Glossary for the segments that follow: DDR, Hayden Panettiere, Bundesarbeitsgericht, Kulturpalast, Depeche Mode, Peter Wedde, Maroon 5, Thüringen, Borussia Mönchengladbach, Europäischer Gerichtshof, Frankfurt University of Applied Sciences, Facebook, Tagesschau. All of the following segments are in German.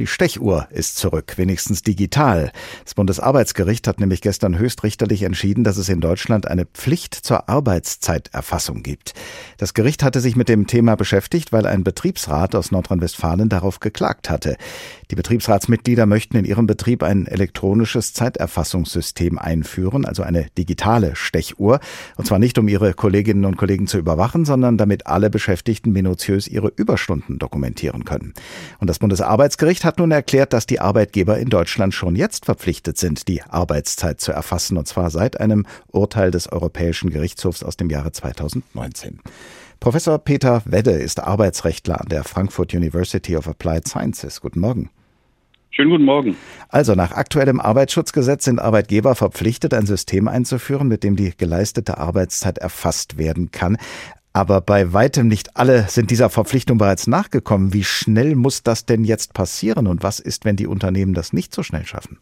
Die Stechuhr ist zurück, wenigstens digital. Das Bundesarbeitsgericht hat nämlich gestern höchstrichterlich entschieden, dass es in Deutschland eine Pflicht zur Arbeitszeiterfassung gibt. Das Gericht hatte sich mit dem Thema beschäftigt, weil ein Betriebsrat aus Nordrhein-Westfalen darauf geklagt hatte. Die Betriebsratsmitglieder möchten in ihrem Betrieb ein elektronisches Zeiterfassungssystem einführen, also eine digitale Stechuhr. Und zwar nicht, um ihre Kolleginnen und Kollegen zu überwachen, sondern damit alle Beschäftigten minutiös ihre Überstunden dokumentieren können. Und das Bundesarbeitsgericht hat nun erklärt, dass die Arbeitgeber in Deutschland schon jetzt verpflichtet sind, die Arbeitszeit zu erfassen, und zwar seit einem Urteil des Europäischen Gerichtshofs aus dem Jahre 2019. Professor Peter Wedde ist Arbeitsrechtler an der Frankfurt University of Applied Sciences. Guten Morgen. Schönen guten Morgen. Also nach aktuellem Arbeitsschutzgesetz sind Arbeitgeber verpflichtet, ein System einzuführen, mit dem die geleistete Arbeitszeit erfasst werden kann. Aber bei weitem nicht alle sind dieser Verpflichtung bereits nachgekommen. Wie schnell muss das denn jetzt passieren? Und was ist, wenn die Unternehmen das nicht so schnell schaffen?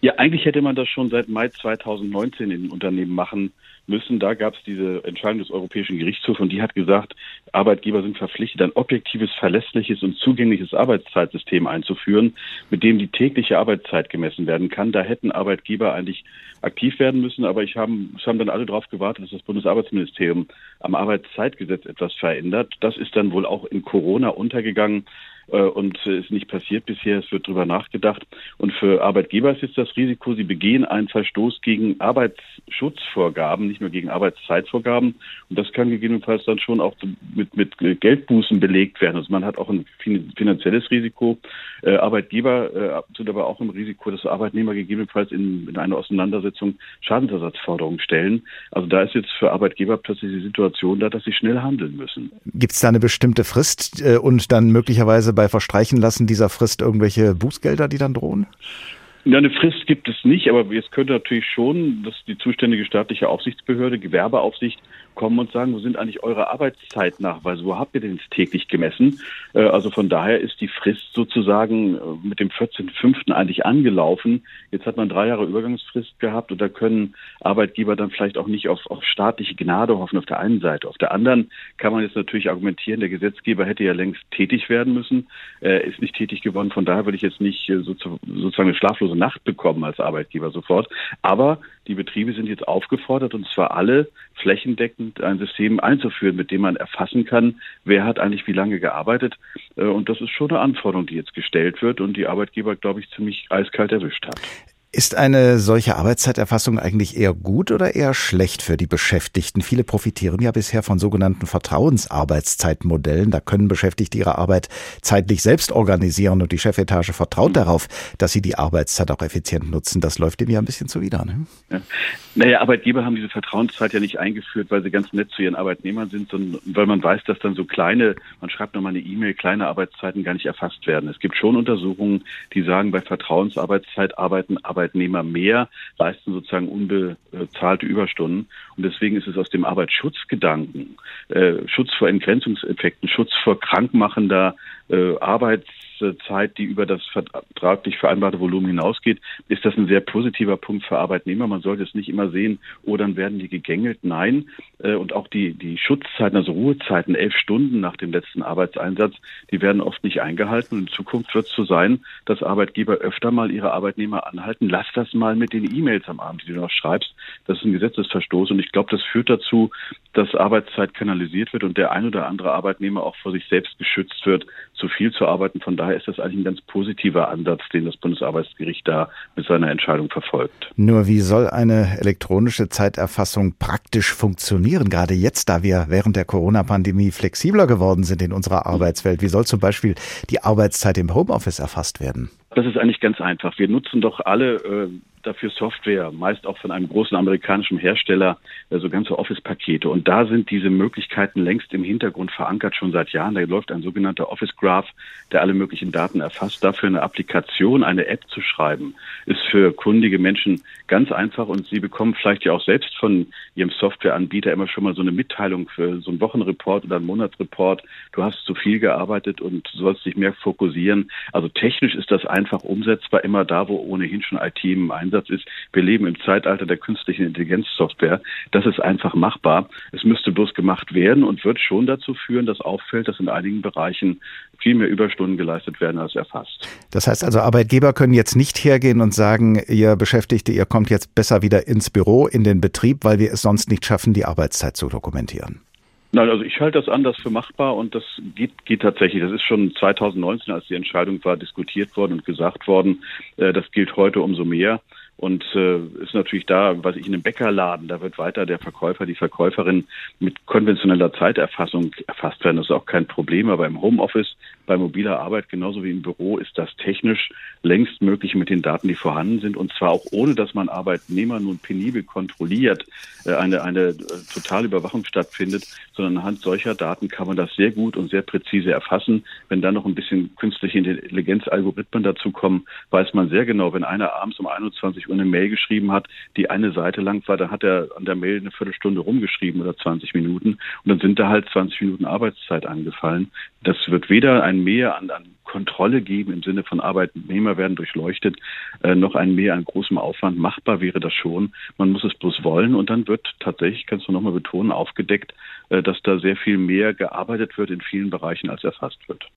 Ja, eigentlich hätte man das schon seit Mai 2019 in den Unternehmen machen müssen. Da gab es diese Entscheidung des Europäischen Gerichtshofs und die hat gesagt, Arbeitgeber sind verpflichtet, ein objektives, verlässliches und zugängliches Arbeitszeitsystem einzuführen, mit dem die tägliche Arbeitszeit gemessen werden kann. Da hätten Arbeitgeber eigentlich aktiv werden müssen, aber es haben dann alle darauf gewartet, dass das Bundesarbeitsministerium am Arbeitszeitgesetz etwas verändert. Das ist dann wohl auch in Corona untergegangen. Und ist nicht passiert bisher, es wird darüber nachgedacht. Und für Arbeitgeber ist jetzt das Risiko, sie begehen einen Verstoß gegen Arbeitsschutzvorgaben, nicht nur gegen Arbeitszeitvorgaben. Und das kann gegebenenfalls dann schon auch mit Geldbußen belegt werden. Also man hat auch ein finanzielles Risiko. Arbeitgeber sind aber auch im Risiko, dass Arbeitnehmer gegebenenfalls in einer Auseinandersetzung Schadensersatzforderungen stellen. Also da ist jetzt für Arbeitgeber plötzlich die Situation da, dass sie schnell handeln müssen. Gibt es da eine bestimmte Frist und dann möglicherweise bei Verstreichen lassen dieser Frist irgendwelche Bußgelder, die dann drohen? Ja, eine Frist gibt es nicht, aber es könnte natürlich schon, dass die zuständige staatliche Aufsichtsbehörde, Gewerbeaufsicht, kommen und sagen, wo sind eigentlich eure Arbeitszeitnachweise, wo habt ihr denn täglich gemessen? Also von daher ist die Frist sozusagen mit dem 14.05. eigentlich angelaufen. Jetzt hat man 3 Jahre Übergangsfrist gehabt und da können Arbeitgeber dann vielleicht auch nicht auf staatliche Gnade hoffen, auf der einen Seite. Auf der anderen kann man jetzt natürlich argumentieren, der Gesetzgeber hätte ja längst tätig werden müssen, ist nicht tätig geworden. Von daher würde ich jetzt nicht sozusagen eine schlaflose Nacht bekommen als Arbeitgeber sofort. Aber die Betriebe sind jetzt aufgefordert, und zwar alle flächendeckend ein System einzuführen, mit dem man erfassen kann, wer hat eigentlich wie lange gearbeitet. Und das ist schon eine Anforderung, die jetzt gestellt wird und die Arbeitgeber, glaube ich, ziemlich eiskalt erwischt hat. Ist eine solche Arbeitszeiterfassung eigentlich eher gut oder eher schlecht für die Beschäftigten? Viele profitieren ja bisher von sogenannten Vertrauensarbeitszeitmodellen. Da können Beschäftigte ihre Arbeit zeitlich selbst organisieren und die Chefetage vertraut darauf, dass sie die Arbeitszeit auch effizient nutzen. Das läuft dem ja ein bisschen zuwider, ne? Ja. Naja, Arbeitgeber haben diese Vertrauenszeit ja nicht eingeführt, weil sie ganz nett zu ihren Arbeitnehmern sind, sondern weil man weiß, dass dann so kleine, man schreibt nochmal eine E-Mail, kleine Arbeitszeiten gar nicht erfasst werden. Es gibt schon Untersuchungen, die sagen, bei Vertrauensarbeitszeit arbeiten Arbeitnehmer mehr, leisten sozusagen unbezahlte Überstunden. Und deswegen ist es aus dem Arbeitsschutzgedanken, Schutz vor Entgrenzungseffekten, Schutz vor krankmachender Arbeitszeit, die über das vertraglich vereinbarte Volumen hinausgeht, ist das ein sehr positiver Punkt für Arbeitnehmer. Man sollte es nicht immer sehen, oh, dann werden die gegängelt. Nein. Und auch die Schutzzeiten, also Ruhezeiten, 11 Stunden nach dem letzten Arbeitseinsatz, die werden oft nicht eingehalten. Und in Zukunft wird es so sein, dass Arbeitgeber öfter mal ihre Arbeitnehmer anhalten. Lass das mal mit den E-Mails am Abend, die du noch schreibst. Das ist ein Gesetzesverstoß. Und ich glaube, das führt dazu, dass Arbeitszeit kanalisiert wird und der ein oder andere Arbeitnehmer auch vor sich selbst geschützt wird, zu viel zu arbeiten. Von daher ist das eigentlich ein ganz positiver Ansatz, den das Bundesarbeitsgericht da mit seiner Entscheidung verfolgt. Nur wie soll eine elektronische Zeiterfassung praktisch funktionieren, gerade jetzt, da wir während der Corona-Pandemie flexibler geworden sind in unserer Arbeitswelt? Wie soll zum Beispiel die Arbeitszeit im Homeoffice erfasst werden? Das ist eigentlich ganz einfach. Wir nutzen doch alle dafür Software, meist auch von einem großen amerikanischen Hersteller, so ganze Office-Pakete. Und da sind diese Möglichkeiten längst im Hintergrund verankert, schon seit Jahren. Da läuft ein sogenannter Office Graph, der alle möglichen Daten erfasst. Dafür eine Applikation, eine App zu schreiben, ist für kundige Menschen ganz einfach. Und sie bekommen vielleicht ja auch selbst von ihrem Softwareanbieter immer schon mal so eine Mitteilung für so einen Wochenreport oder einen Monatsreport. Du hast zu viel gearbeitet und sollst dich mehr fokussieren. Also technisch ist das einfach umsetzbar, immer da, wo ohnehin schon IT im Einsatz Ansatz ist, wir leben im Zeitalter der künstlichen Intelligenzsoftware. Das ist einfach machbar. Es müsste bloß gemacht werden und wird schon dazu führen, dass auffällt, dass in einigen Bereichen viel mehr Überstunden geleistet werden als erfasst. Das heißt also, Arbeitgeber können jetzt nicht hergehen und sagen, ihr Beschäftigte, ihr kommt jetzt besser wieder ins Büro, in den Betrieb, weil wir es sonst nicht schaffen, die Arbeitszeit zu dokumentieren. Nein, also ich halte das anders für machbar und das geht tatsächlich. Das ist schon 2019, als die Entscheidung war, diskutiert worden und gesagt worden, das gilt heute umso mehr. Und ist natürlich da, was ich in einem Bäckerladen, da wird weiter der Verkäufer, die Verkäuferin mit konventioneller Zeiterfassung erfasst werden. Das ist auch kein Problem, aber im Homeoffice, bei mobiler Arbeit, genauso wie im Büro, ist das technisch längst möglich mit den Daten, die vorhanden sind. Und zwar auch ohne, dass man Arbeitnehmer nun penibel kontrolliert, eine totale Überwachung stattfindet, sondern anhand solcher Daten kann man das sehr gut und sehr präzise erfassen. Wenn dann noch ein bisschen künstliche Intelligenz-Algorithmen dazukommen, weiß man sehr genau, wenn einer abends um 21 Uhr eine Mail geschrieben hat, die eine Seite lang war, dann hat er an der Mail eine Viertelstunde rumgeschrieben oder 20 Minuten und dann sind da halt 20 Minuten Arbeitszeit angefallen. Das wird weder ein Mehr an Kontrolle geben im Sinne von Arbeitnehmer werden durchleuchtet, noch ein Mehr an großem Aufwand. Machbar wäre das schon. Man muss es bloß wollen und dann wird tatsächlich, kannst du nochmal betonen, aufgedeckt, dass da sehr viel mehr gearbeitet wird in vielen Bereichen, als erfasst wird.